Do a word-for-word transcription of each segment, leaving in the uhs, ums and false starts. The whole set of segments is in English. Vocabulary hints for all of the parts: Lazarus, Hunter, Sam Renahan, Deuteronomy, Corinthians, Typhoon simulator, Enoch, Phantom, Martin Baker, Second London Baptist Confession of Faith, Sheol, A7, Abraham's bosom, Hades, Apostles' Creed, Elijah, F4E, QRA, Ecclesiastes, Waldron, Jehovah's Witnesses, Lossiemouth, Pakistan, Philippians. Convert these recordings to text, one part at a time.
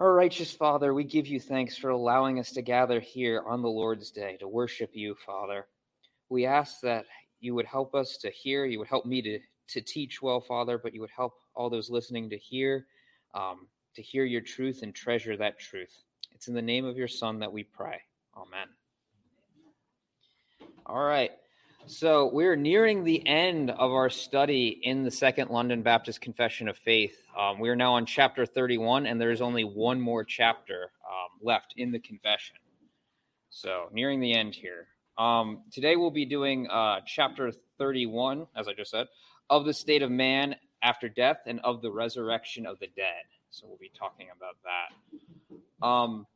Our righteous Father, we give you thanks for allowing us to gather here on the Lord's Day to worship you, Father. We ask that you would help us to hear, you would help me to, to teach well, Father, but you would help all those listening to hear, um, to hear your truth and treasure that truth. It's in the name of your Son that we pray. Amen. All right. So we're nearing the end of our study in the Second London Baptist Confession of Faith. Um, we are now on chapter thirty-one, and there is only one more chapter um, left in the confession. So nearing the end here. Um, today we'll be doing uh, chapter thirty-one, as I just said, of the state of man after death and of the resurrection of the dead. So we'll be talking about that. Um,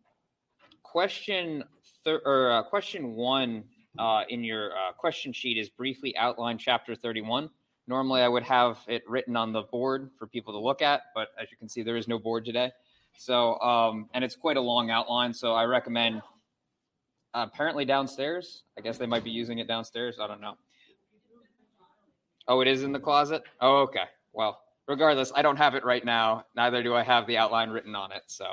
question thir- or uh, question one. Uh, in your uh, question sheet is briefly outline chapter thirty-one. Normally, I would have it written on the board for people to look at, but as you can see, there is no board today. So, um, and it's quite a long outline, so I recommend, uh, apparently downstairs. I guess they might be using it downstairs. I don't know. Oh, it is in the closet? Oh, okay. Well, regardless, I don't have it right now. Neither do I have the outline written on it, so...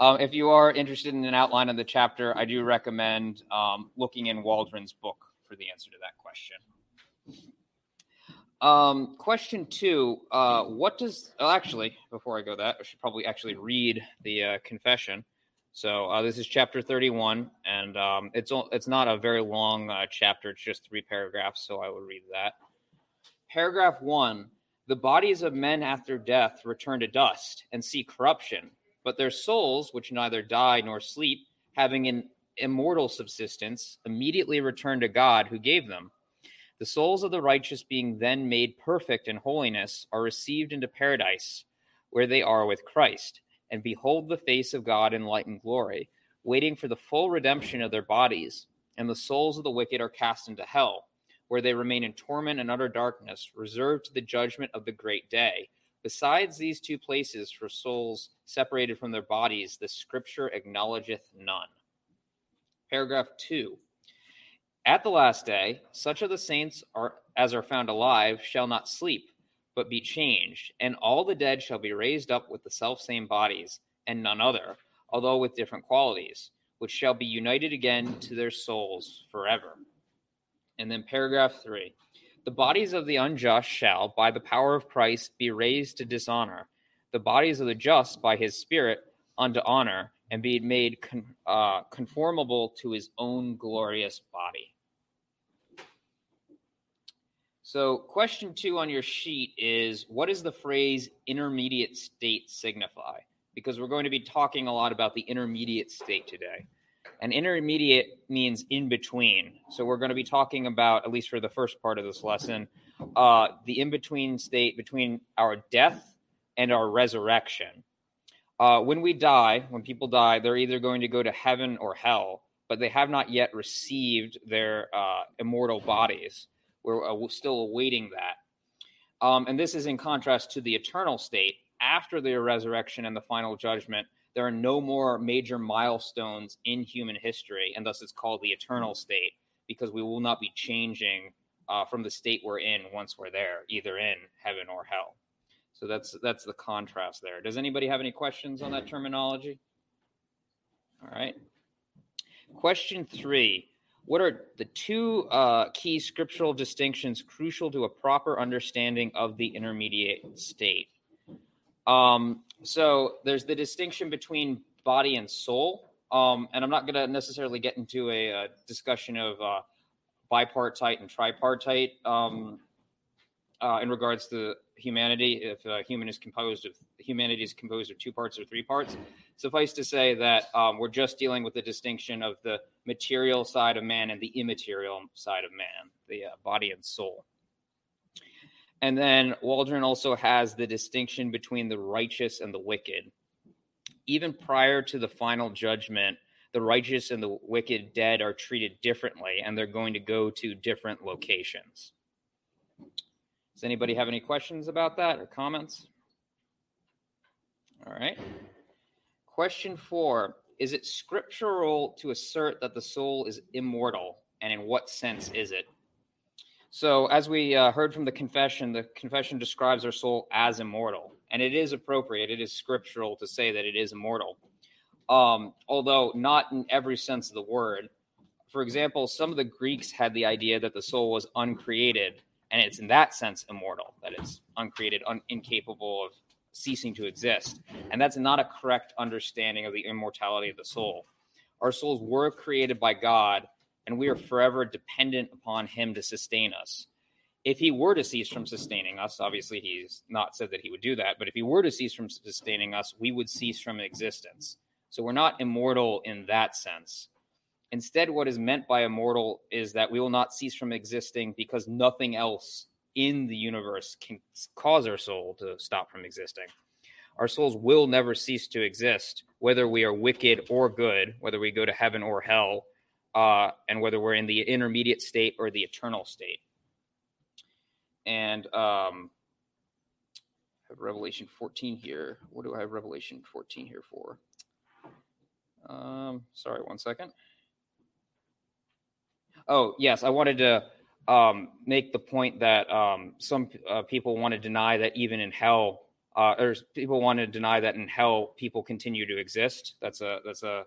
Um, if you are interested in an outline of the chapter, I do recommend um, looking in Waldron's book for the answer to that question. Um, question two, uh, what does, oh, actually, before I go that, I should probably actually read the uh, confession. So uh, this is chapter thirty-one, and um, it's it's not a very long uh, chapter. It's just three paragraphs, so I will read that. Paragraph one, the bodies of men after death return to dust and see corruption. But their souls, which neither die nor sleep, having an immortal subsistence, immediately return to God who gave them. The souls of the righteous, being then made perfect in holiness, are received into paradise, where they are with Christ, and behold the face of God in light and glory, waiting for the full redemption of their bodies. And the souls of the wicked are cast into hell, where they remain in torment and utter darkness, reserved to the judgment of the great day. Besides these two places for souls separated from their bodies, the scripture acknowledgeth none. Paragraph two. At the last day, such of the saints are, as are found alive shall not sleep, but be changed, and all the dead shall be raised up with the selfsame bodies, and none other, although with different qualities, which shall be united again to their souls forever. And then paragraph three. The bodies of the unjust shall, by the power of Christ, be raised to dishonor. The bodies of the just, by his Spirit, unto honor, and be made con- uh, conformable to his own glorious body. So, question two on your sheet is, what does the phrase intermediate state signify? Because we're going to be talking a lot about the intermediate state today. And intermediate means in between. So we're going to be talking about, at least for the first part of this lesson, uh, the in-between state between our death and our resurrection. Uh, when we die, when people die, they're either going to go to heaven or hell, but they have not yet received their uh, immortal bodies. We're, uh, we're still awaiting that. Um, and this is in contrast to the eternal state. After the resurrection and the final judgment, there are no more major milestones in human history, and thus it's called the eternal state, because we will not be changing uh, from the state we're in once we're there, either in heaven or hell. So that's that's the contrast there. Does anybody have any questions on that terminology? All right. Question three. What are the two uh, key scriptural distinctions crucial to a proper understanding of the intermediate state? Um, so there's the distinction between body and soul, um, and I'm not going to necessarily get into a, a discussion of uh, bipartite and tripartite um, uh, in regards to humanity. If a human is composed of humanity is composed of two parts or three parts, suffice to say that um, we're just dealing with the distinction of the material side of man and the immaterial side of man, the uh, body and soul. And then Waldron also has the distinction between the righteous and the wicked. Even prior to the final judgment, the righteous and the wicked dead are treated differently, and they're going to go to different locations. Does anybody have any questions about that or comments? All right. Question four. Is it scriptural to assert that the soul is immortal, and in what sense is it? So as we uh, heard from the confession, the confession describes our soul as immortal, and it is appropriate. It is scriptural to say that it is immortal. um, although not in every sense of the word. For example, some of the Greeks had the idea that the soul was uncreated, and it's in that sense immortal, that it's uncreated, un- incapable of ceasing to exist. And that's not a correct understanding of the immortality of the soul. Our souls were created by God, and we are forever dependent upon him to sustain us. If he were to cease from sustaining us, obviously he's not said that he would do that, but if he were to cease from sustaining us, we would cease from existence. So we're not immortal in that sense. Instead, what is meant by immortal is that we will not cease from existing because nothing else in the universe can cause our soul to stop from existing. Our souls will never cease to exist, whether we are wicked or good, whether we go to heaven or hell, uh, and whether we're in the intermediate state or the eternal state. And um, I have Revelation fourteen here. What do I have Revelation fourteen here for? Um, sorry, one second. Oh, yes, I wanted to um, make the point that um, some uh, people want to deny that even in hell, uh, or people want to deny that in hell people continue to exist. That's a that's a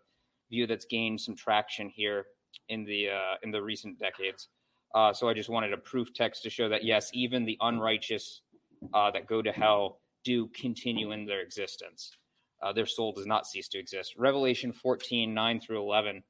view that's gained some traction here in the uh, in the recent decades. Uh, so I just wanted a proof text to show that yes, even the unrighteous uh, that go to hell do continue in their existence. Uh, their soul does not cease to exist. Revelation fourteen, nine through eleven.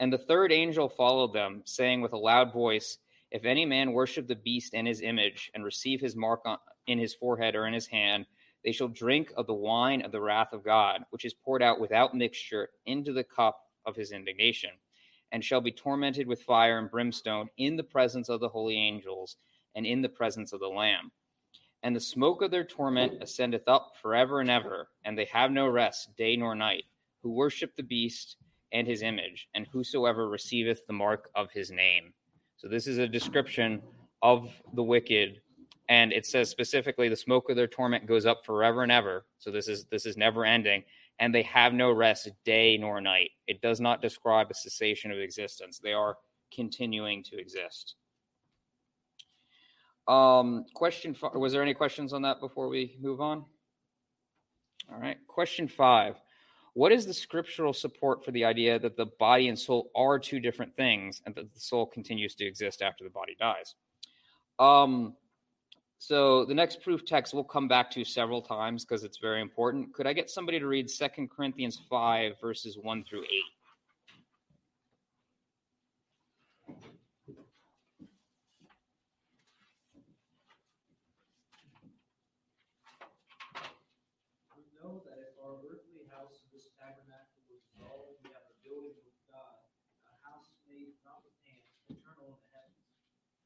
And the third angel followed them, saying with a loud voice, "If any man worship the beast and his image and receive his mark on, in his forehead or in his hand, they shall drink of the wine of the wrath of God, which is poured out without mixture into the cup of his indignation, and shall be tormented with fire and brimstone in the presence of the holy angels and in the presence of the Lamb. And the smoke of their torment ascendeth up forever and ever, and they have no rest day nor night, who worship the beast and his image, and whosoever receiveth the mark of his name." So this is a description of the wicked, and it says specifically the smoke of their torment goes up forever and ever. So this is this is never ending, and they have no rest day nor night. It does not describe a cessation of existence. They are continuing to exist. Um, question five, was there any questions on that before we move on? All right, question five. What is the scriptural support for the idea that the body and soul are two different things and that the soul continues to exist after the body dies? Um, so the next proof text we'll come back to several times because it's very important. Could I get somebody to read Second Corinthians five, verses one through eight?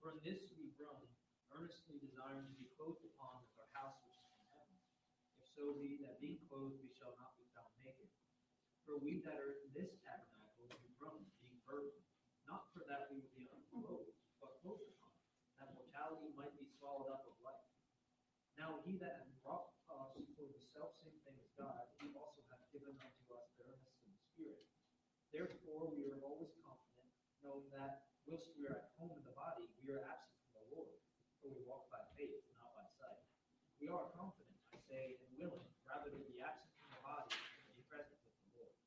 For in this we groan, earnestly desiring to be clothed upon with our house which is in heaven. If so be that being clothed we shall not be found naked. For we that are in this tabernacle do groan, being burdened, not for that we would be unclothed, but clothed upon, that mortality might be swallowed up of life. Now he that hath wrought us for the selfsame thing as God, he also hath given unto us the earnest of the Spirit. Therefore we are always confident, knowing that whilst we are at home in the body, we are absent from the Lord, for we walk by faith, not by sight. We are confident, I say, and willing, rather to be absent from the body and be present with the Lord.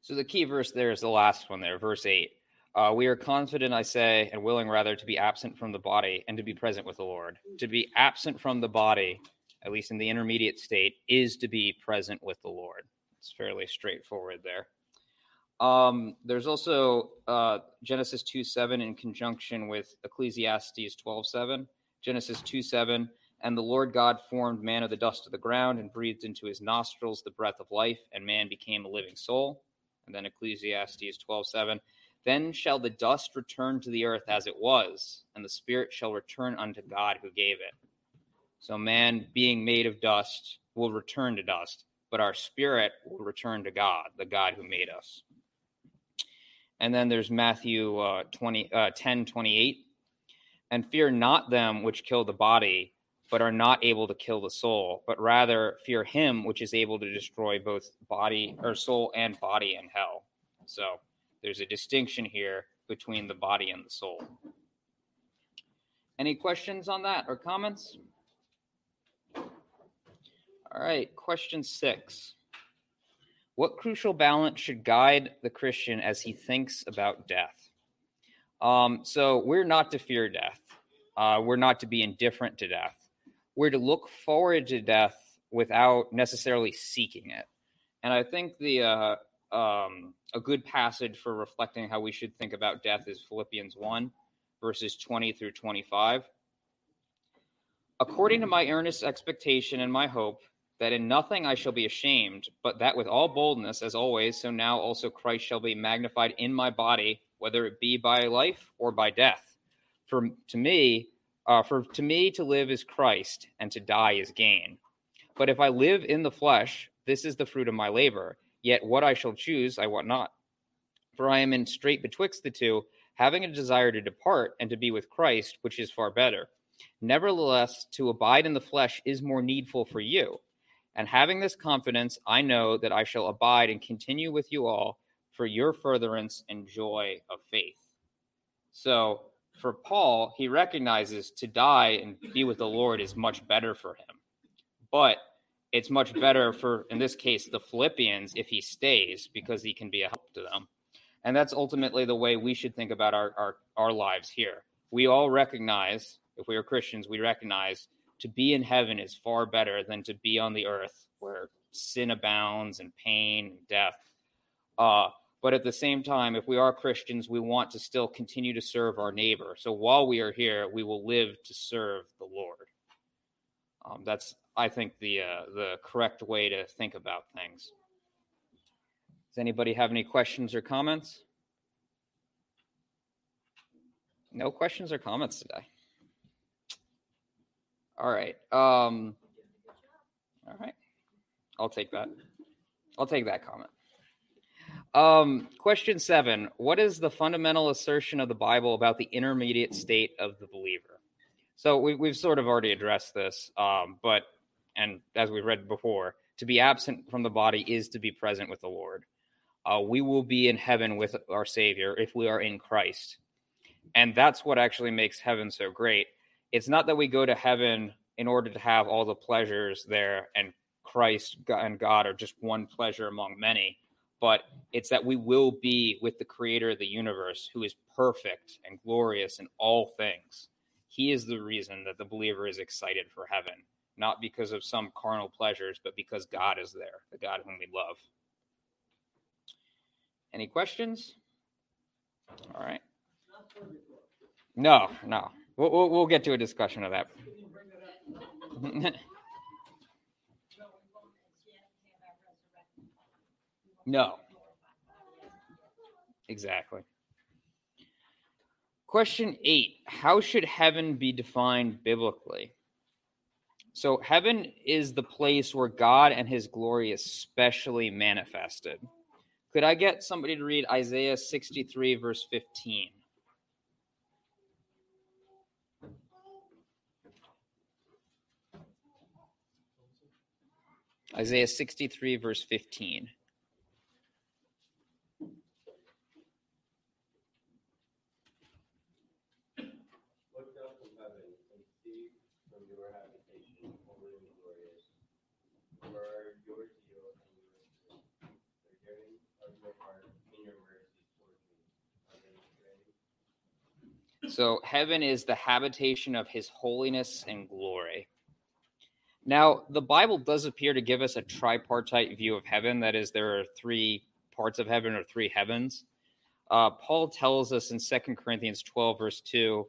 So the key verse there is the last one there, verse eight. Uh, we are confident, I say, and willing, rather, to be absent from the body and to be present with the Lord. To be absent from the body, at least in the intermediate state, is to be present with the Lord. It's fairly straightforward there. Um, there's also uh, Genesis two seven in conjunction with Ecclesiastes twelve seven. Genesis two seven, and the Lord God formed man of the dust of the ground and breathed into his nostrils the breath of life, and man became a living soul. And then Ecclesiastes twelve seven, then shall the dust return to the earth as it was, and the spirit shall return unto God who gave it. So man, being made of dust, will return to dust, but our spirit will return to God, the God who made us. And then there's Matthew uh, twenty, uh, ten, twenty-eight. And fear not them which kill the body, but are not able to kill the soul, but rather fear him which is able to destroy both body or soul and body in hell. So there's a distinction here between the body and the soul. Any questions on that or comments? All right, question six. What crucial balance should guide the Christian as he thinks about death? Um, so we're not to fear death. Uh, we're not to be indifferent to death. We're to look forward to death without necessarily seeking it. And I think the uh, um, a good passage for reflecting how we should think about death is Philippians one, verses twenty through twenty-five. According to my earnest expectation and my hope, that in nothing I shall be ashamed, but that with all boldness, as always, so now also Christ shall be magnified in my body, whether it be by life or by death. For to me, uh, for to me to live is Christ, and to die is gain. But if I live in the flesh, this is the fruit of my labor. Yet what I shall choose, I wot not. For I am in strait betwixt the two, having a desire to depart and to be with Christ, which is far better. Nevertheless, to abide in the flesh is more needful for you. And having this confidence, I know that I shall abide and continue with you all for your furtherance and joy of faith. So for Paul, he recognizes to die and be with the Lord is much better for him. But it's much better for, in this case, the Philippians if he stays, because he can be a help to them. And that's ultimately the way we should think about our, our, our lives here. We all recognize, if we are Christians, we recognize to be in heaven is far better than to be on the earth where sin abounds and pain and death. Uh, but at the same time, if we are Christians, we want to still continue to serve our neighbor. So while we are here, we will live to serve the Lord. Um, that's, I think, the uh, the correct way to think about things. Does anybody have any questions or comments? No questions or comments today. All right. Um, all right. I'll take that. I'll take that comment. Um, question seven. What is the fundamental assertion of the Bible about the intermediate state of the believer? So we, we've sort of already addressed this, um, but, and as we've read before, to be absent from the body is to be present with the Lord. Uh, we will be in heaven with our Savior if we are in Christ. And that's what actually makes heaven so great. It's not that we go to heaven in order to have all the pleasures there, and Christ and God are just one pleasure among many, but it's that we will be with the creator of the universe, who is perfect and glorious in all things. He is the reason that the believer is excited for heaven, not because of some carnal pleasures, but because God is there, the God whom we love. Any questions? All right. No, no. We'll, we'll, we'll get to a discussion of that. No. Exactly. Question eight. How should heaven be defined biblically? So heaven is the place where God and his glory is specially manifested. Could I get somebody to read Isaiah sixty-three, verse fifteen? Isaiah sixty-three, verse fifteen. Look up from heaven and see from your habitation holy and glorious. For your zeal and your mercy, the giving of your heart and your mercy toward me. So heaven is the habitation of his holiness and glory. Now, the Bible does appear to give us a tripartite view of heaven. That is, there are three parts of heaven or three heavens. Uh, Paul tells us in Second Corinthians twelve, verse two,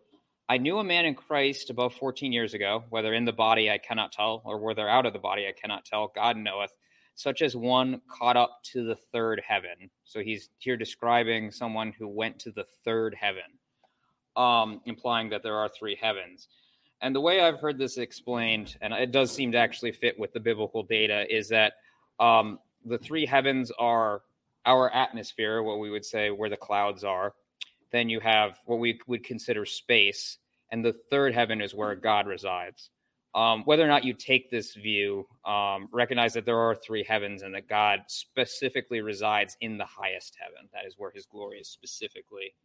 I knew a man in Christ above fourteen years ago, whether in the body I cannot tell, or whether out of the body I cannot tell, God knoweth, such as one caught up to the third heaven. So he's here describing someone who went to the third heaven, um, implying that there are three heavens. And the way I've heard this explained, and it does seem to actually fit with the biblical data, is that um, the three heavens are our atmosphere, what we would say where the clouds are. Then you have what we would consider space. And the third heaven is where God resides. Um, whether or not you take this view, um, recognize that there are three heavens and that God specifically resides in the highest heaven. That is where his glory is specifically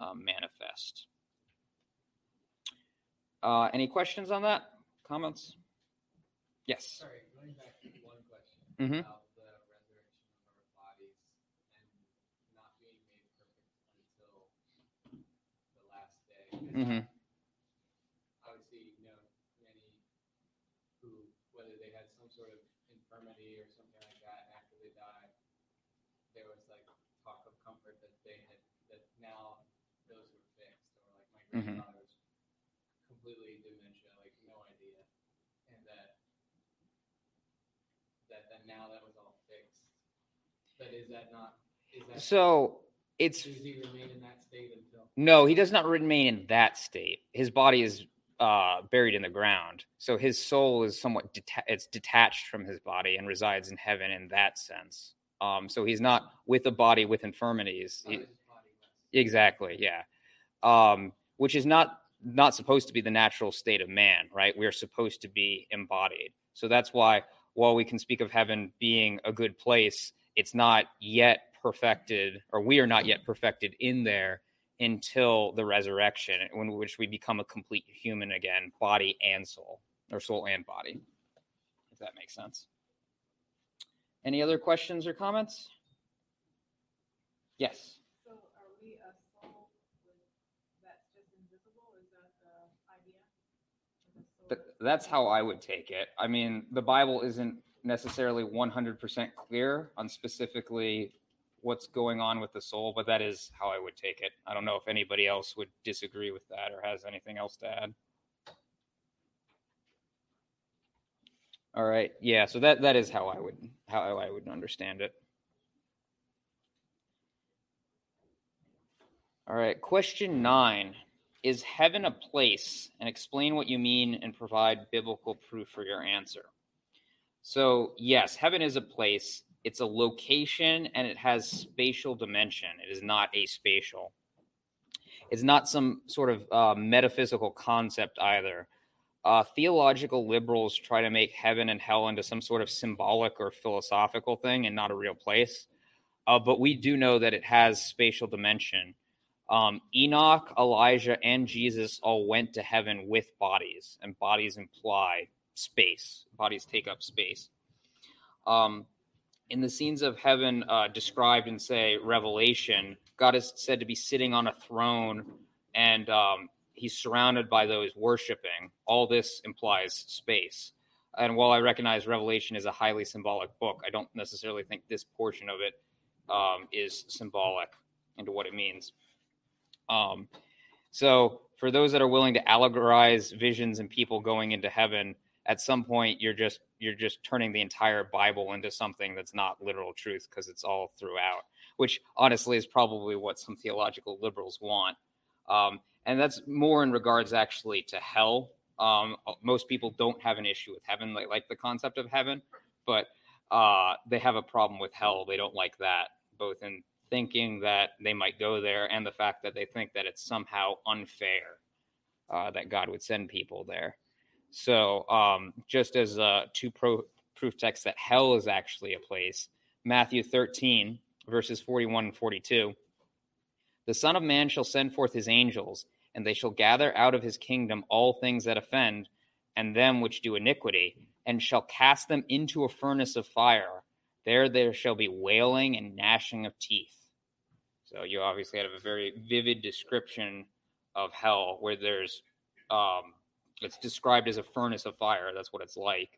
um, manifest. Uh, any questions on that? Comments? Yes. Sorry, going back to one question mm-hmm. about the resurrection of our Mm-hmm. Um, obviously, you know many who, whether they had some sort of infirmity or something like that, after they died, there was like talk of comfort that they had, that now those were fixed, or like my grandfather was mm-hmm. completely dementia, like no idea, and that that that now that was all fixed. But is that not? Is that so? It's does he remain in that state until? No, he does not remain in that state. His body is uh, buried in the ground, so his soul is somewhat deta- it's detached from his body and resides in heaven in that sense. Um, so he's not with a body with infirmities. He, body, yes. Exactly, yeah. Um, which is not not supposed to be the natural state of man, right? We are supposed to be embodied. So that's why, while we can speak of heaven being a good place, it's not yet perfected, or we are not yet perfected in there until the resurrection, in which we become a complete human again, body and soul, or soul and body, if that makes sense. Any other questions or comments? Yes. So are we a soul that's just invisible? Is that the idea? That's how I would take it. I mean, the Bible isn't necessarily one hundred percent clear on specifically what's going on with the soul, but that is how I would take it. I don't know if anybody else would disagree with that or has anything else to add. All right. Yeah. So that, that is how I would, how I would understand it. All right. Question nine, is heaven a place? And explain what you mean and provide biblical proof for your answer. So yes, heaven is a place. It's a location, and it has spatial dimension. It is not aspatial. It's not some sort of uh, metaphysical concept either. Uh, theological liberals try to make heaven and hell into some sort of symbolic or philosophical thing and not a real place. Uh, but we do know that it has spatial dimension. Um, Enoch, Elijah, and Jesus all went to heaven with bodies, and bodies imply space. Bodies take up space. Um, In the scenes of heaven uh, described in, say, Revelation, God is said to be sitting on a throne, and um, he's surrounded by those worshiping. All this implies space. And while I recognize Revelation is a highly symbolic book, I don't necessarily think this portion of it um, is symbolic into what it means. Um, so for those that are willing to allegorize visions and people going into heaven, at some point, you're just you're just turning the entire Bible into something that's not literal truth, because it's all throughout, which honestly is probably what some theological liberals want. Um, and that's more in regards actually to hell. Um, most people don't have an issue with heaven. They like the concept of heaven, but uh, they have a problem with hell. They don't like that, both in thinking that they might go there and the fact that they think that it's somehow unfair uh, that God would send people there. So um, just as uh, two pro- proof texts that hell is actually a place, Matthew thirteen, verses forty-one and forty-two, the Son of Man shall send forth his angels, and they shall gather out of his kingdom all things that offend, and them which do iniquity, and shall cast them into a furnace of fire. There there shall be wailing and gnashing of teeth. So you obviously have a very vivid description of hell, where there's... Um, It's described as a furnace of fire. That's what it's like.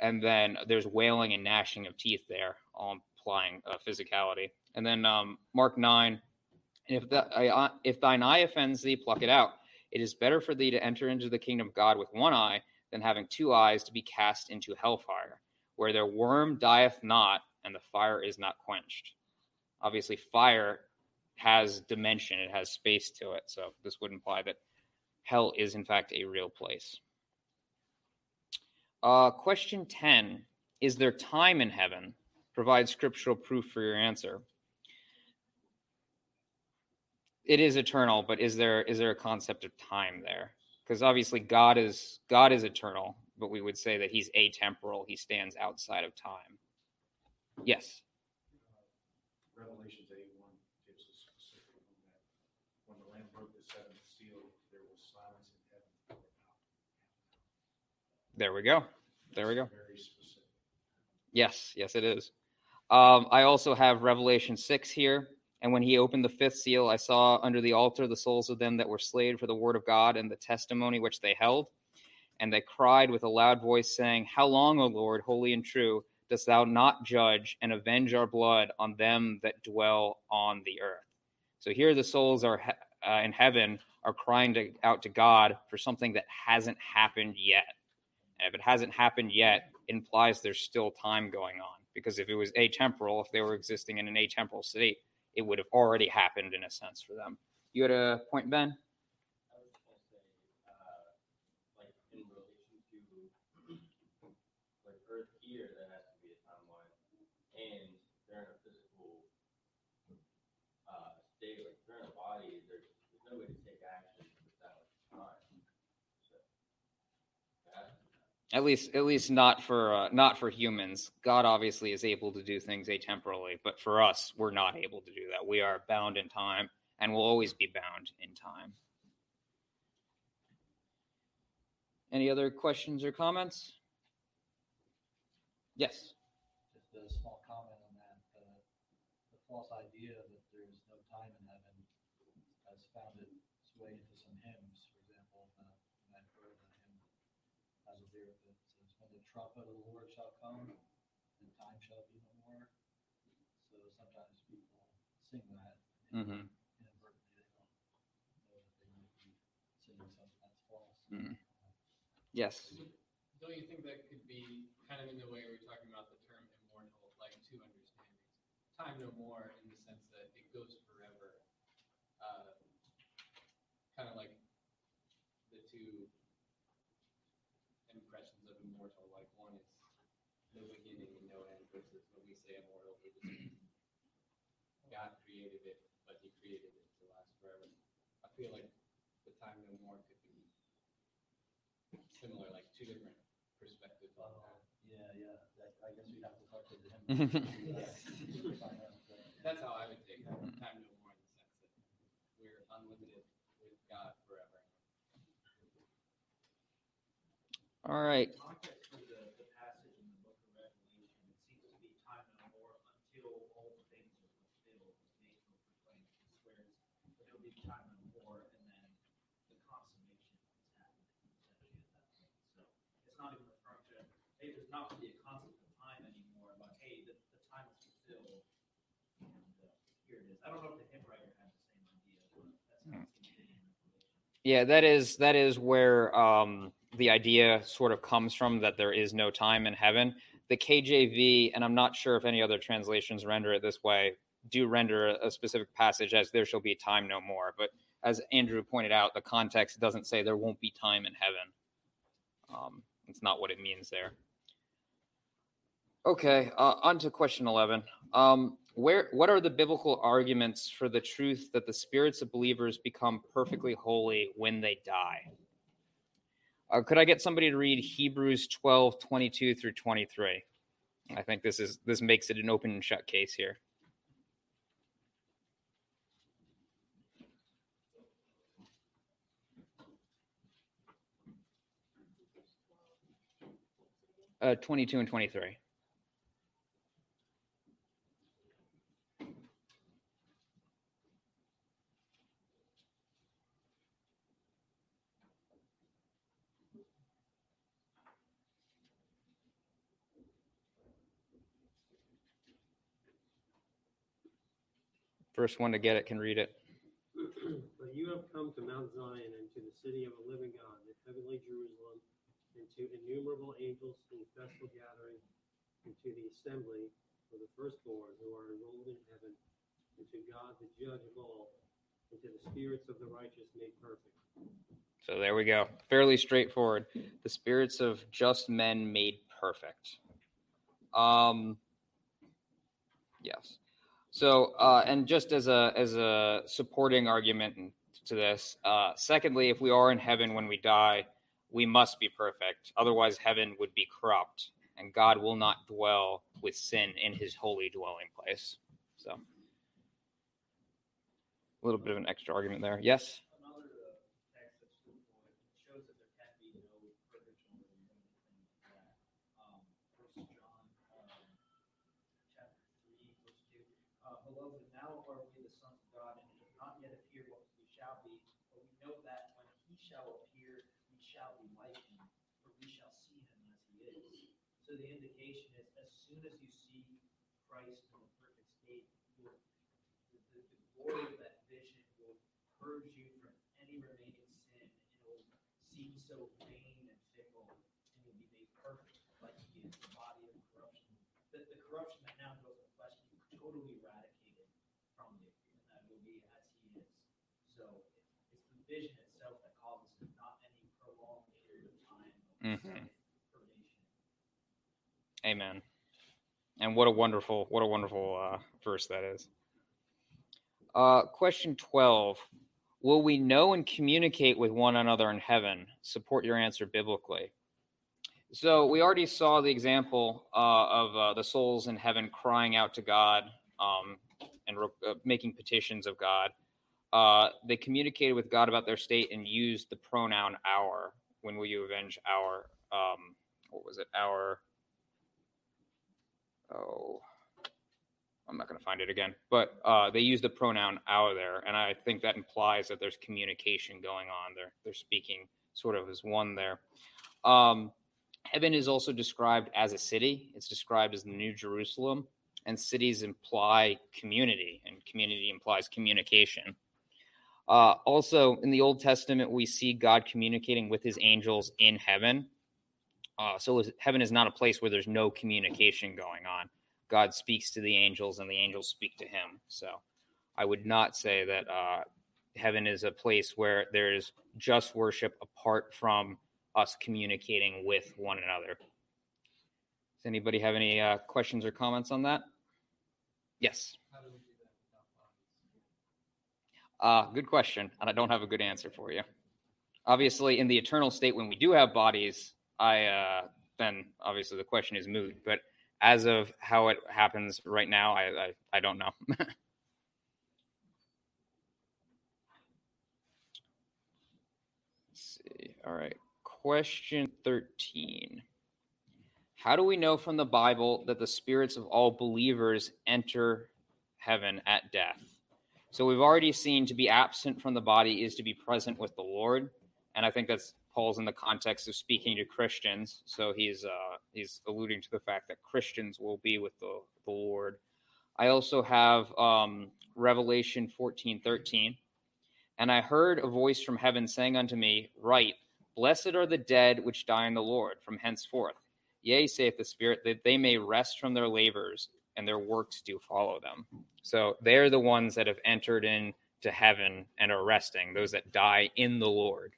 And then there's wailing and gnashing of teeth there, all implying uh, physicality. And then um, Mark nine, and if, the, if thine eye offends thee, pluck it out. It is better for thee to enter into the kingdom of God with one eye than having two eyes to be cast into hellfire, where their worm dieth not and the fire is not quenched. Obviously, fire has dimension. It has space to it. So this would imply that hell is, in fact, a real place. Uh, question ten, is there time in heaven? Provide scriptural proof for your answer. It is eternal, but is there is there a concept of time there? Because obviously God is God is eternal, but we would say that he's atemporal. He stands outside of time. Yes? Uh, Revelation eight one gives us a specific on that. When the Lamb broke the seventh seal, there was silence in heaven. There we go. There we go. Very specific. Yes, yes, it is. Um, I also have Revelation six here. And when he opened the fifth seal, I saw under the altar the souls of them that were slain for the word of God and the testimony which they held. And they cried with a loud voice, saying, How long, O Lord, holy and true, dost thou not judge and avenge our blood on them that dwell on the earth? So here the souls are uh, in heaven are crying to, out to God for something that hasn't happened yet. And if it hasn't happened yet, it implies there's still time going on. Because if it was atemporal, if they were existing in an atemporal state, it would have already happened in a sense for them. You had a point, Ben? At least, at least not for uh, not for humans. God obviously is able to do things atemporally, but for us, we're not able to do that. We are bound in time, and will always be bound in time. Any other questions or comments? Yes. Just a small comment on that. Uh, the false idea that there's no time in heaven has found its way into some hymns, for example, uh, and I've heard the hymn has a lyric that says, "When the trumpet of the Lord shall come, and time shall be no more." So sometimes people sing that mm-hmm. inadvertently. They don't know that they might be singing something that's false. Mm. Yes. Don't you think that could be kind of in the way we're talking about the term immortal, like two understandings? Time no more in the sense that it goes forever. Uh, kind of like the two impressions of immortal, like one is no beginning and no end, versus when we say immortal, we're just God created it, but he created it to last forever. I feel like the time no more could be similar, like two different perspectives on that. Yeah, yeah. That, I guess we'd have to talk to him. That's how I would take that. Time no more in the sense that we're unlimited with God forever. All right. In context of the, the passage in the book of Revelation, it seems to be time no more until all the things are fulfilled. Nathan proclaims and swears, but it'll be time no more, and then the consummation is happening essentially at that point. So it's not even referring to hey, there's not really a concept of time anymore, but hey, the, the time is fulfilled, and uh, here it is. I don't know if the hymn writer had the same idea, but that's not seems to be in Revelation. Yeah, that is that is where um the idea sort of comes from, that there is no time in heaven. The K J V, and I'm not sure if any other translations render it this way, do render a specific passage as there shall be time no more. But as Andrew pointed out, the context doesn't say there won't be time in heaven. Um, it's not what it means there. Okay, uh, on to question eleven. Um, where, what are the biblical arguments for the truth that the spirits of believers become perfectly holy when they die? Uh, could I get somebody to read Hebrews twelve, twenty-two through twenty-three? I think this is this makes it an open and shut case here. Uh, twenty-two and twenty-three. First one to get it can read it. But you have come to Mount Zion and to the city of a living God, the heavenly Jerusalem, and to innumerable angels in festal gathering, and to the assembly of the firstborn who are enrolled in heaven, and to God the judge of all, and to the spirits of the righteous made perfect. So there we go. Fairly straightforward. The spirits of just men made perfect. Um. Yes. So, uh, and just as a as a supporting argument to this, uh, secondly, if we are in heaven when we die, we must be perfect. Otherwise, heaven would be corrupt, and God will not dwell with sin in his holy dwelling place. So, a little bit of an extra argument there. Yes? Another text that's fruitful, it shows that there can be no purgatory or anything like that. Um, First John um, chapter three, verse two. Uh, beloved, know that now are we the sons of God, and it does not yet appear what we shall be, but we know that when he shall appear, we shall be like him, for we shall see him as he is. So the indication is, as soon as you see Christ in the perfect state, will, the, the glory of that vision will purge you from any remaining sin, and it will seem so vain and fickle, and you'll be made perfect like he is, the body of corruption. That the corruption that now goes in the flesh will be totally eradicated from you, and that will be as he is. So it's the vision itself that causes it, not any prolonged period of time of mm-hmm. perdition. Amen. And what a wonderful, what a wonderful uh, verse that is. Uh, question twelve. Will we know and communicate with one another in heaven? Support your answer biblically. So we already saw the example uh, of uh, the souls in heaven crying out to God um, and re- uh, making petitions of God. Uh, they communicated with God about their state and used the pronoun our. When will you avenge our, um, what was it, our, oh, I'm not going to find it again, but uh, they use the pronoun our there, and I think that implies that there's communication going on there. They're speaking sort of as one there. Um, heaven is also described as a city. It's described as the New Jerusalem, and cities imply community, and community implies communication. Uh, also, in the Old Testament, we see God communicating with his angels in heaven. Uh, so heaven is not a place where there's no communication going on. God speaks to the angels and the angels speak to him. So I would not say that uh, heaven is a place where there is just worship apart from us communicating with one another. Does anybody have any uh, questions or comments on that? Yes. How do we do that without bodies? Uh, good question. And I don't have a good answer for you. Obviously, in the eternal state, when we do have bodies, I uh, then obviously the question is moot, but as of how it happens right now, I I, I don't know. Let's see. All right. Question thirteen. How do we know from the Bible that the spirits of all believers enter heaven at death? So we've already seen to be absent from the body is to be present with the Lord. And I think that's Paul's in the context of speaking to Christians, so he's uh, he's alluding to the fact that Christians will be with the, the Lord. I also have um, Revelation fourteen thirteen, and I heard a voice from heaven saying unto me, "Write, blessed are the dead which die in the Lord from henceforth. Yea, saith the Spirit, that they may rest from their labors, and their works do follow them." So they're the ones that have entered into heaven and are resting, those that die in the Lord.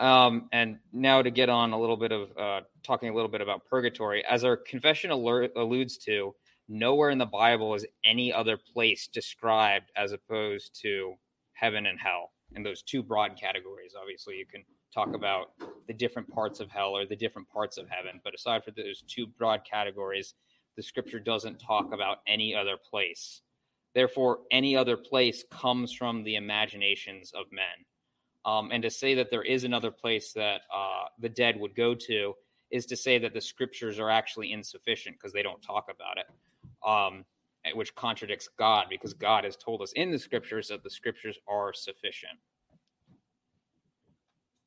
Um, and now to get on a little bit of uh, talking a little bit about purgatory, as our confession alert, alludes to, nowhere in the Bible is any other place described as opposed to heaven and hell. And those two broad categories, obviously, you can talk about the different parts of hell or the different parts of heaven. But aside from those two broad categories, the scripture doesn't talk about any other place. Therefore, any other place comes from the imaginations of men. Um, and to say that there is another place that uh, the dead would go to is to say that the scriptures are actually insufficient because they don't talk about it, um, which contradicts God, because God has told us in the scriptures that the scriptures are sufficient.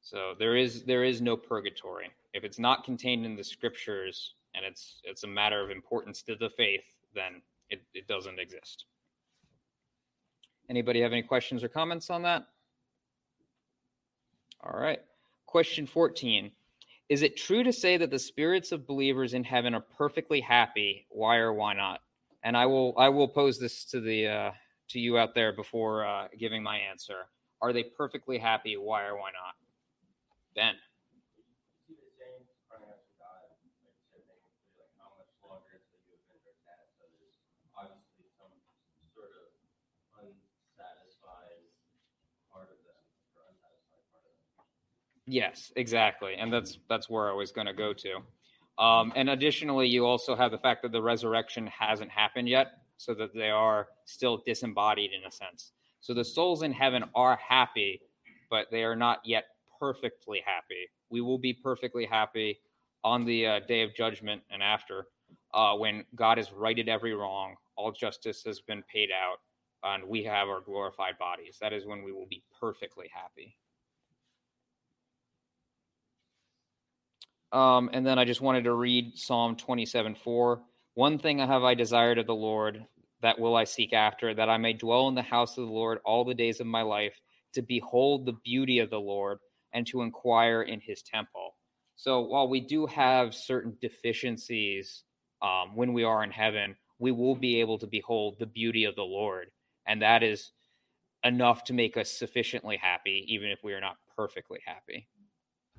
So there is there is no purgatory. If it's not contained in the scriptures and it's it's a matter of importance to the faith, then it, it doesn't exist. Anybody have any questions or comments on that? All right. Question fourteen. Is it true to say that the spirits of believers in heaven are perfectly happy? Why or why not? And I will I will pose this to the uh, to you out there before uh, giving my answer. Are they perfectly happy? Why or why not? Ben. Yes, exactly. And that's that's where I was going to go to. Um, and additionally, you also have the fact that the resurrection hasn't happened yet, so that they are still disembodied in a sense. So the souls in heaven are happy, but they are not yet perfectly happy. We will be perfectly happy on the uh, day of judgment and after. uh, when God has righted every wrong, all justice has been paid out, and we have our glorified bodies. That is when we will be perfectly happy. Um, and then I just wanted to read Psalm twenty-seven four. One thing have I desired of the Lord, that will I seek after, that I may dwell in the house of the Lord all the days of my life, to behold the beauty of the Lord and to inquire in his temple. So while we do have certain deficiencies um, when we are in heaven, we will be able to behold the beauty of the Lord. And that is enough to make us sufficiently happy, even if we are not perfectly happy.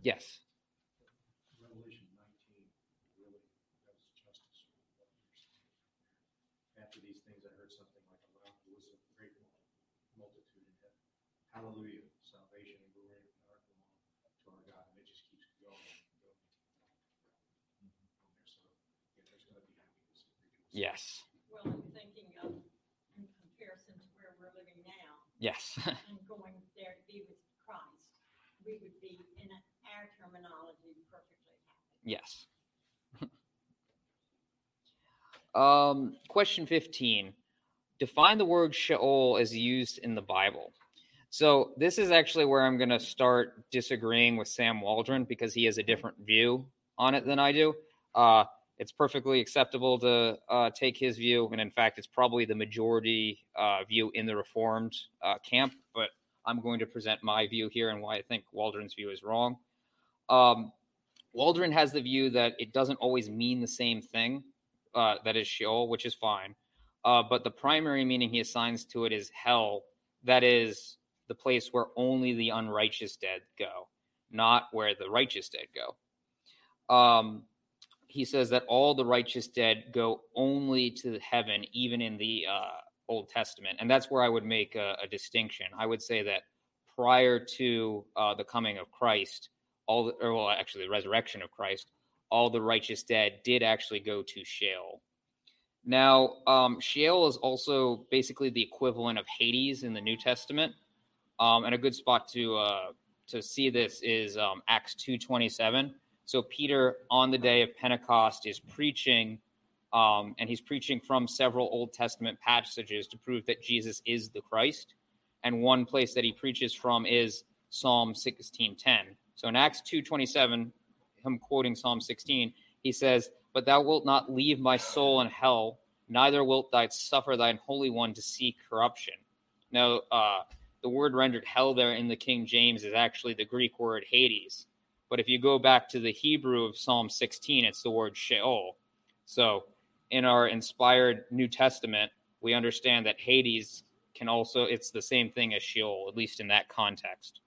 Yes. Hallelujah, salvation and glory to our God, and it just keeps going. Yes. Well, I'm thinking of in comparison to where we're living now. Yes. And going there to be with Christ, we would be, in our terminology, perfectly happy. Yes. um, question fifteen: define the word Sheol as used in the Bible. So this is actually where I'm going to start disagreeing with Sam Waldron, because he has a different view on it than I do. Uh, it's perfectly acceptable to uh, take his view, and in fact, it's probably the majority uh, view in the Reformed uh, camp, but I'm going to present my view here and why I think Waldron's view is wrong. Um, Waldron has the view that it doesn't always mean the same thing, uh, that is Sheol, which is fine, uh, but the primary meaning he assigns to it is hell, that is the place where only the unrighteous dead go, not where the righteous dead go. Um, he says that all the righteous dead go only to heaven, even in the uh, Old Testament. And that's where I would make a, a distinction. I would say that prior to uh, the coming of Christ, all the, or well, actually the resurrection of Christ, all the righteous dead did actually go to Sheol. Now, um, Sheol is also basically the equivalent of Hades in the New Testament. Um, and a good spot to uh, to see this is um, Acts two twenty-seven. So Peter, on the day of Pentecost, is preaching, um, and he's preaching from several Old Testament passages to prove that Jesus is the Christ. And one place that he preaches from is Psalm sixteen ten. So in Acts two twenty-seven, him quoting Psalm sixteen, he says, "But thou wilt not leave my soul in hell, neither wilt thou suffer thine Holy One to see corruption." Now, uh, the word rendered hell there in the King James is actually the Greek word Hades. But if you go back to the Hebrew of Psalm sixteen, it's the word Sheol. So in our inspired New Testament, we understand that Hades can also, it's the same thing as Sheol, at least in that context.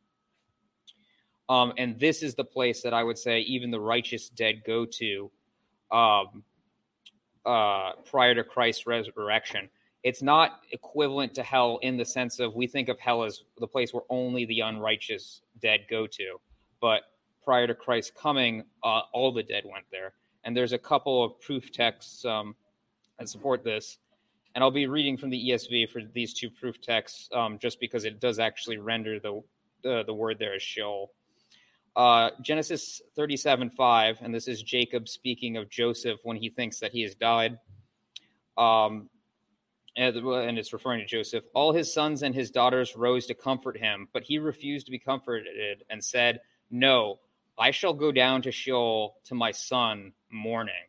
Um, and this is the place that I would say even the righteous dead go to um, uh, prior to Christ's resurrection. It's not equivalent to hell in the sense of we think of hell as the place where only the unrighteous dead go to. But prior to Christ's coming, uh, all the dead went there. And there's a couple of proof texts um, that support this. And I'll be reading from the E S V for these two proof texts um, just because it does actually render the uh, the word there as Sheol. Uh, Genesis thirty-seven five, and this is Jacob speaking of Joseph when he thinks that he has died. Um And it's referring to Joseph. All his sons and his daughters rose to comfort him, but he refused to be comforted and said, "No, I shall go down to Sheol to my son mourning."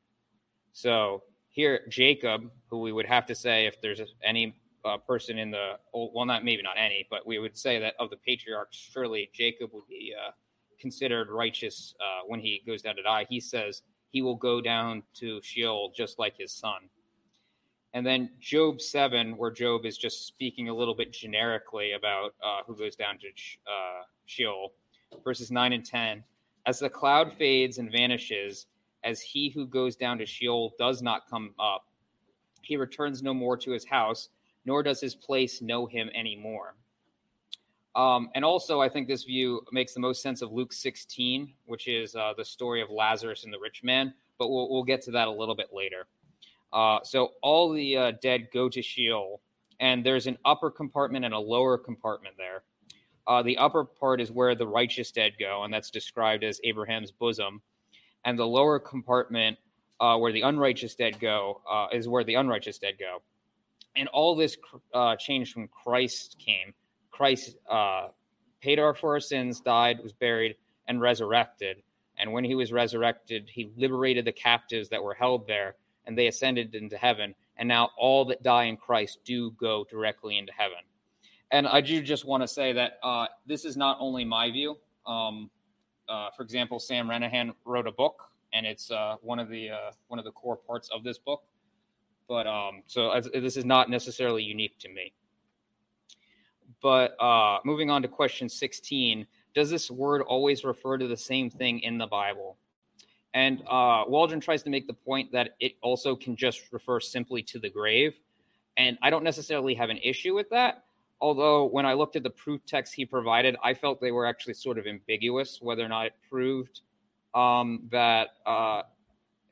So here, Jacob, who we would have to say if there's any uh, person in the old, well, not maybe not any, but we would say that of the patriarchs, surely Jacob would be uh, considered righteous uh, when he goes down to die. He says he will go down to Sheol just like his son. And then Job seven, where Job is just speaking a little bit generically about uh, who goes down to uh, Sheol, verses nine and ten. As the cloud fades and vanishes, as he who goes down to Sheol does not come up, he returns no more to his house, nor does his place know him anymore. Um, and also, I think this view makes the most sense of Luke sixteen, which is uh, the story of Lazarus and the rich man. But we'll, we'll get to that a little bit later. Uh, so all the uh, dead go to Sheol, and there's an upper compartment and a lower compartment there. Uh, the upper part is where the righteous dead go, and that's described as Abraham's bosom. And the lower compartment uh, where the unrighteous dead go, uh, is where the unrighteous dead go. And all this uh, changed when Christ came. Christ uh, paid our for our sins, died, was buried, and resurrected. And when he was resurrected, he liberated the captives that were held there, and they ascended into heaven. And now all that die in Christ do go directly into heaven. And I do just want to say that uh, this is not only my view. Um, uh, for example, Sam Renahan wrote a book, and it's uh, one of the uh, one of the core parts of this book. But um, so as, this is not necessarily unique to me. But uh, moving on to question sixteen, does this word always refer to the same thing in the Bible? And uh, Waldron tries to make the point that it also can just refer simply to the grave. And I don't necessarily have an issue with that. Although when I looked at the proof texts he provided, I felt they were actually sort of ambiguous, whether or not it proved um, that uh,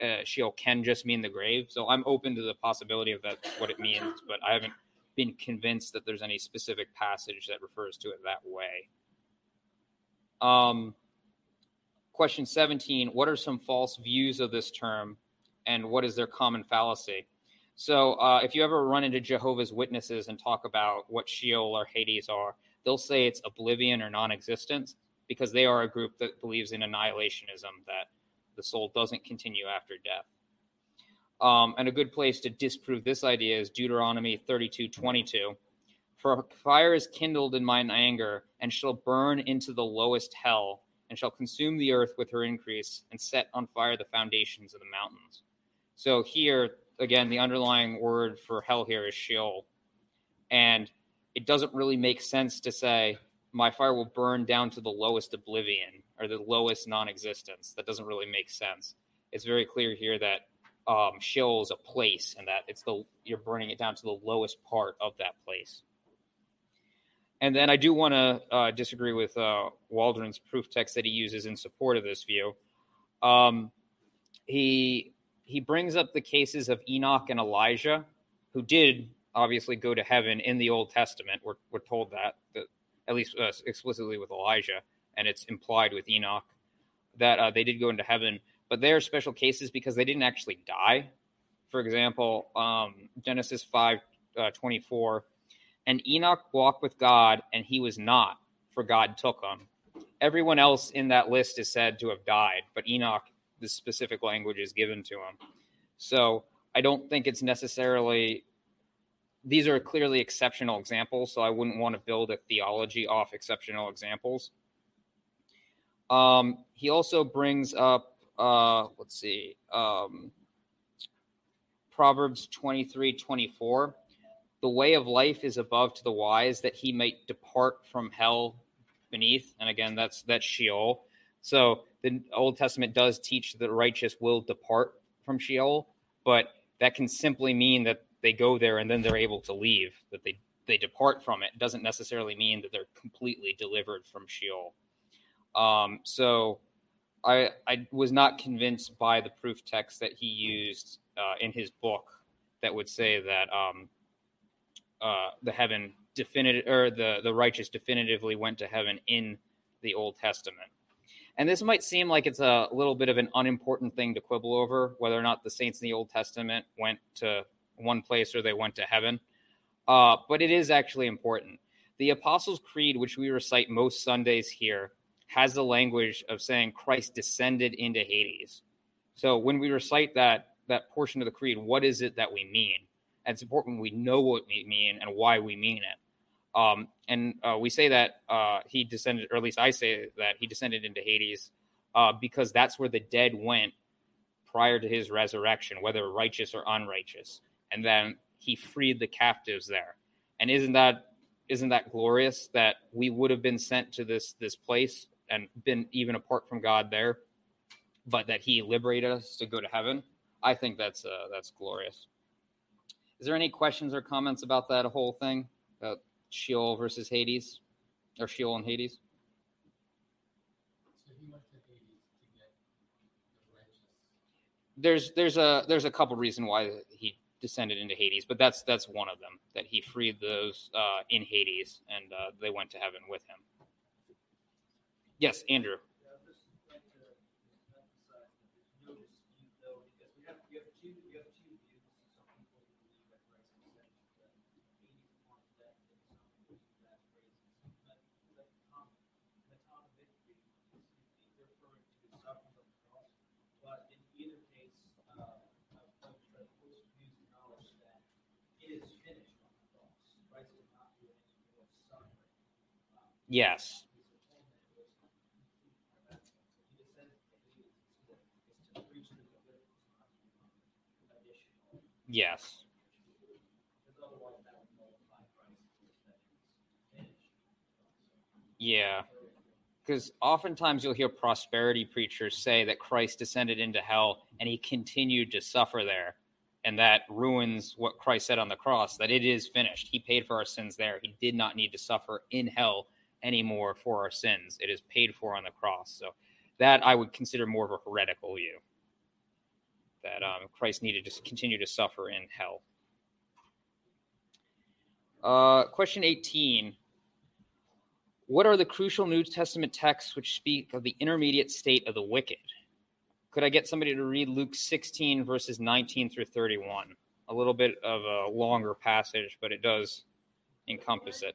uh, Sheol can just mean the grave. So I'm open to the possibility of that, what it means, but I haven't been convinced that there's any specific passage that refers to it that way. Um, question seventeen, what are some false views of this term, and what is their common fallacy? So uh, if you ever run into Jehovah's Witnesses and talk about what Sheol or Hades are, they'll say it's oblivion or non-existence, because they are a group that believes in annihilationism, that the soul doesn't continue after death. Um, and a good place to disprove this idea is Deuteronomy thirty-two twenty-two. For fire is kindled in mine anger, and shall burn into the lowest hell, and shall consume the earth with her increase, and set on fire the foundations of the mountains. So here... Again, the underlying word for hell here is Sheol. And it doesn't really make sense to say, my fire will burn down to the lowest oblivion or the lowest non-existence. That doesn't really make sense. It's very clear here that um, Sheol is a place, and that it's the you're burning it down to the lowest part of that place. And then I do want to uh, disagree with uh, Waldron's proof text that he uses in support of this view. Um, he... He brings up the cases of Enoch and Elijah, who did obviously go to heaven in the Old Testament. We're, we're told that, that, at least uh, explicitly with Elijah, and it's implied with Enoch, that uh, they did go into heaven. But they are special cases because they didn't actually die. For example, um, Genesis five uh, twenty-four, and Enoch walked with God, and he was not, for God took him. Everyone else in that list is said to have died, but Enoch, the specific language is given to him. So I don't think it's necessarily, these are clearly exceptional examples, so I wouldn't want to build a theology off exceptional examples. Um, he also brings up, uh, let's see, um, Proverbs twenty-three twenty-four. The way of life is above to the wise, that he might depart from hell beneath. And again, that's, that's Sheol. So the Old Testament does teach that the righteous will depart from Sheol, but that can simply mean that they go there and then they're able to leave, that they, they depart from it. It doesn't necessarily mean that they're completely delivered from Sheol. Um, so I, I was not convinced by the proof text that he used uh, in his book that would say that um, uh, the heaven definitive or the, the righteous definitively went to heaven in the Old Testament. And this might seem like it's a little bit of an unimportant thing to quibble over, whether or not the saints in the Old Testament went to one place or they went to heaven. Uh, but it is actually important. The Apostles' Creed, which we recite most Sundays here, has the language of saying Christ descended into Hades. So when we recite that that portion of the creed, what is it that we mean? And it's important we know what we mean and why we mean it. Um, and uh, we say that uh, he descended, or at least I say that he descended into Hades uh, because that's where the dead went prior to his resurrection, whether righteous or unrighteous. And then he freed the captives there. And isn't that isn't that glorious that we would have been sent to this this place and been even apart from God there, but that he liberated us to go to heaven? I think that's uh, that's glorious. Is there any questions or comments about that whole thing? About Sheol versus Hades, or Sheol and Hades? So he went to Hades to get the righteous. There's there's a there's a couple reasons why he descended into Hades, but that's that's one of them, that he freed those uh, in Hades, and uh, they went to heaven with him. Yes, Andrew. Yeah, I just like to emphasize that there's no dispute, though, because we have Yes. Yes. Yeah. Because oftentimes you'll hear prosperity preachers say that Christ descended into hell and he continued to suffer there. And that ruins what Christ said on the cross, that it is finished. He paid for our sins there. He did not need to suffer in hell anymore for our sins. It is paid for on the cross. So that I would consider more of a heretical view, that um, Christ needed to continue to suffer in hell. Uh, question eighteen. What are the crucial New Testament texts which speak of the intermediate state of the wicked? Could I get somebody to read Luke sixteen, verses nineteen through thirty-one? A little bit of a longer passage, but it does encompass it.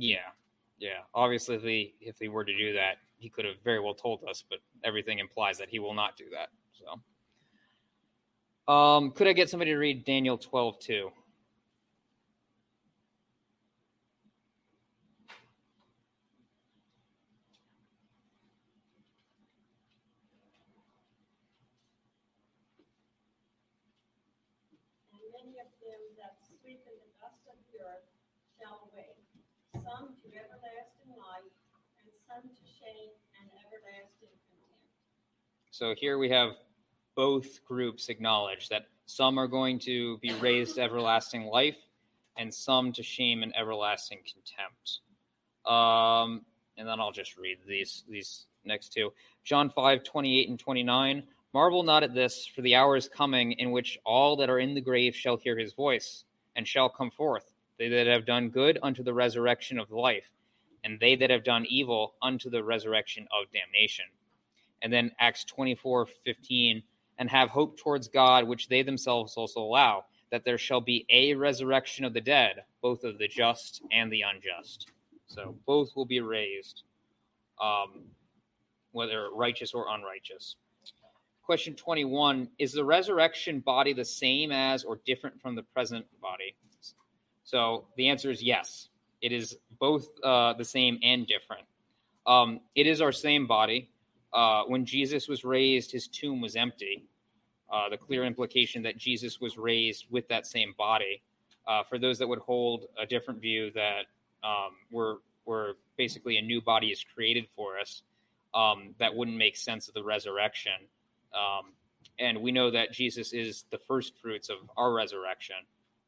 Yeah, yeah. Obviously, if he, if he were to do that, he could have very well told us, but everything implies that he will not do that. So, um, could I get somebody to read Daniel twelve two? And many of them that sleep in the dust of the earth shall awake. Some to everlasting life, and some to shame and everlasting contempt. So here we have both groups acknowledge that some are going to be raised to everlasting life, and some to shame and everlasting contempt. Um, and then I'll just read these these next two. John five twenty-eight and twenty-nine. Marvel not at this, for the hour is coming in which all that are in the grave shall hear his voice, and shall come forth. They that have done good unto the resurrection of life, and they that have done evil unto the resurrection of damnation. And then Acts twenty-four fifteen, and have hope towards God, which they themselves also allow, that there shall be a resurrection of the dead, both of the just and the unjust. So both will be raised, um, whether righteous or unrighteous. Question twenty-one, is the resurrection body the same as or different from the present body? So the answer is yes. It is both uh, the same and different. Um, it is our same body. Uh, when Jesus was raised, his tomb was empty. Uh, the clear implication that Jesus was raised with that same body. uh, for those that would hold a different view that um, we're, we're basically a new body is created for us, um, that wouldn't make sense of the resurrection. Um, and we know that Jesus is the first fruits of our resurrection.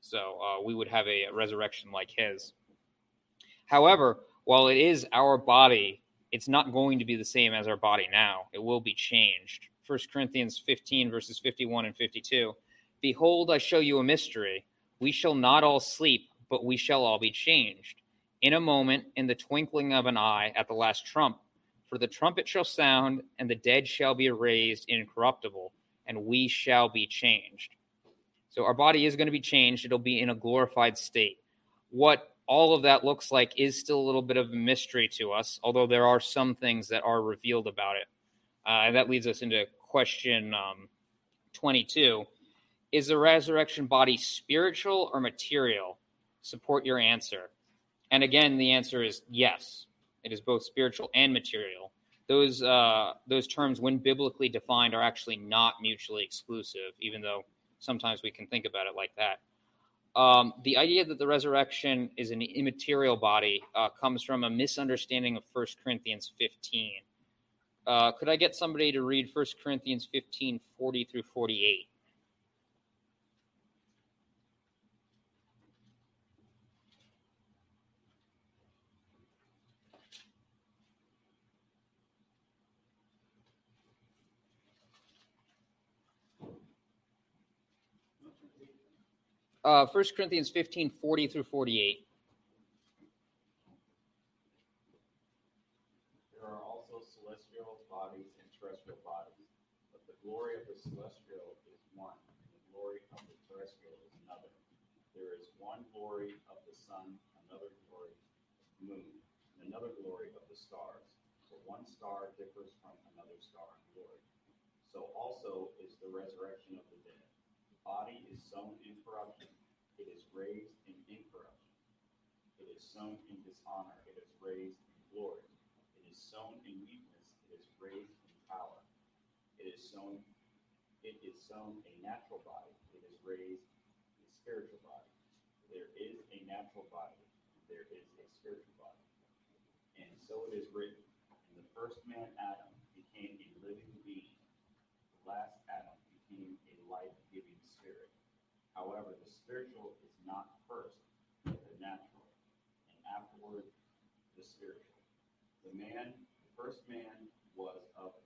So uh, we would have a resurrection like his. However, while it is our body, it's not going to be the same as our body now. It will be changed. First Corinthians fifteen, verses fifty-one and fifty-two. Behold, I show you a mystery. We shall not all sleep, but we shall all be changed. In a moment, in the twinkling of an eye, at the last trump. For the trumpet shall sound, and the dead shall be raised incorruptible, and we shall be changed. So our body is going to be changed. It'll be in a glorified state. What all of that looks like is still a little bit of a mystery to us, although there are some things that are revealed about it. Uh, and that leads us into question um, twenty-two. Is the resurrection body spiritual or material? Support your answer. And again, the answer is yes. It is both spiritual and material. Those uh, those terms, when biblically defined, are actually not mutually exclusive, even though sometimes we can think about it like that. Um, the idea that the resurrection is an immaterial body uh, comes from a misunderstanding of First Corinthians fifteen. Uh, could I get somebody to read First Corinthians fifteen, forty through forty-eight? Uh, First Corinthians fifteen, forty through forty-eight. There are also celestial bodies and terrestrial bodies, but the glory of the celestial is one, and the glory of the terrestrial is another. There is one glory of the sun, another glory of the moon, and another glory of the stars. For one star differs from another star in glory. So also is the resurrection of the dead. Body is sown in corruption, it is raised in incorruption. It is sown in dishonor, it is raised in glory. It is sown in weakness, it is raised in power. It is sown, it is sown a natural body, it is raised a spiritual body. There is a natural body, there is a spiritual body. And so it is written, and the first man Adam became a living being, the last Adam became a life-giving. However, the spiritual is not first, but the natural, and afterward the spiritual. The man, the first man was of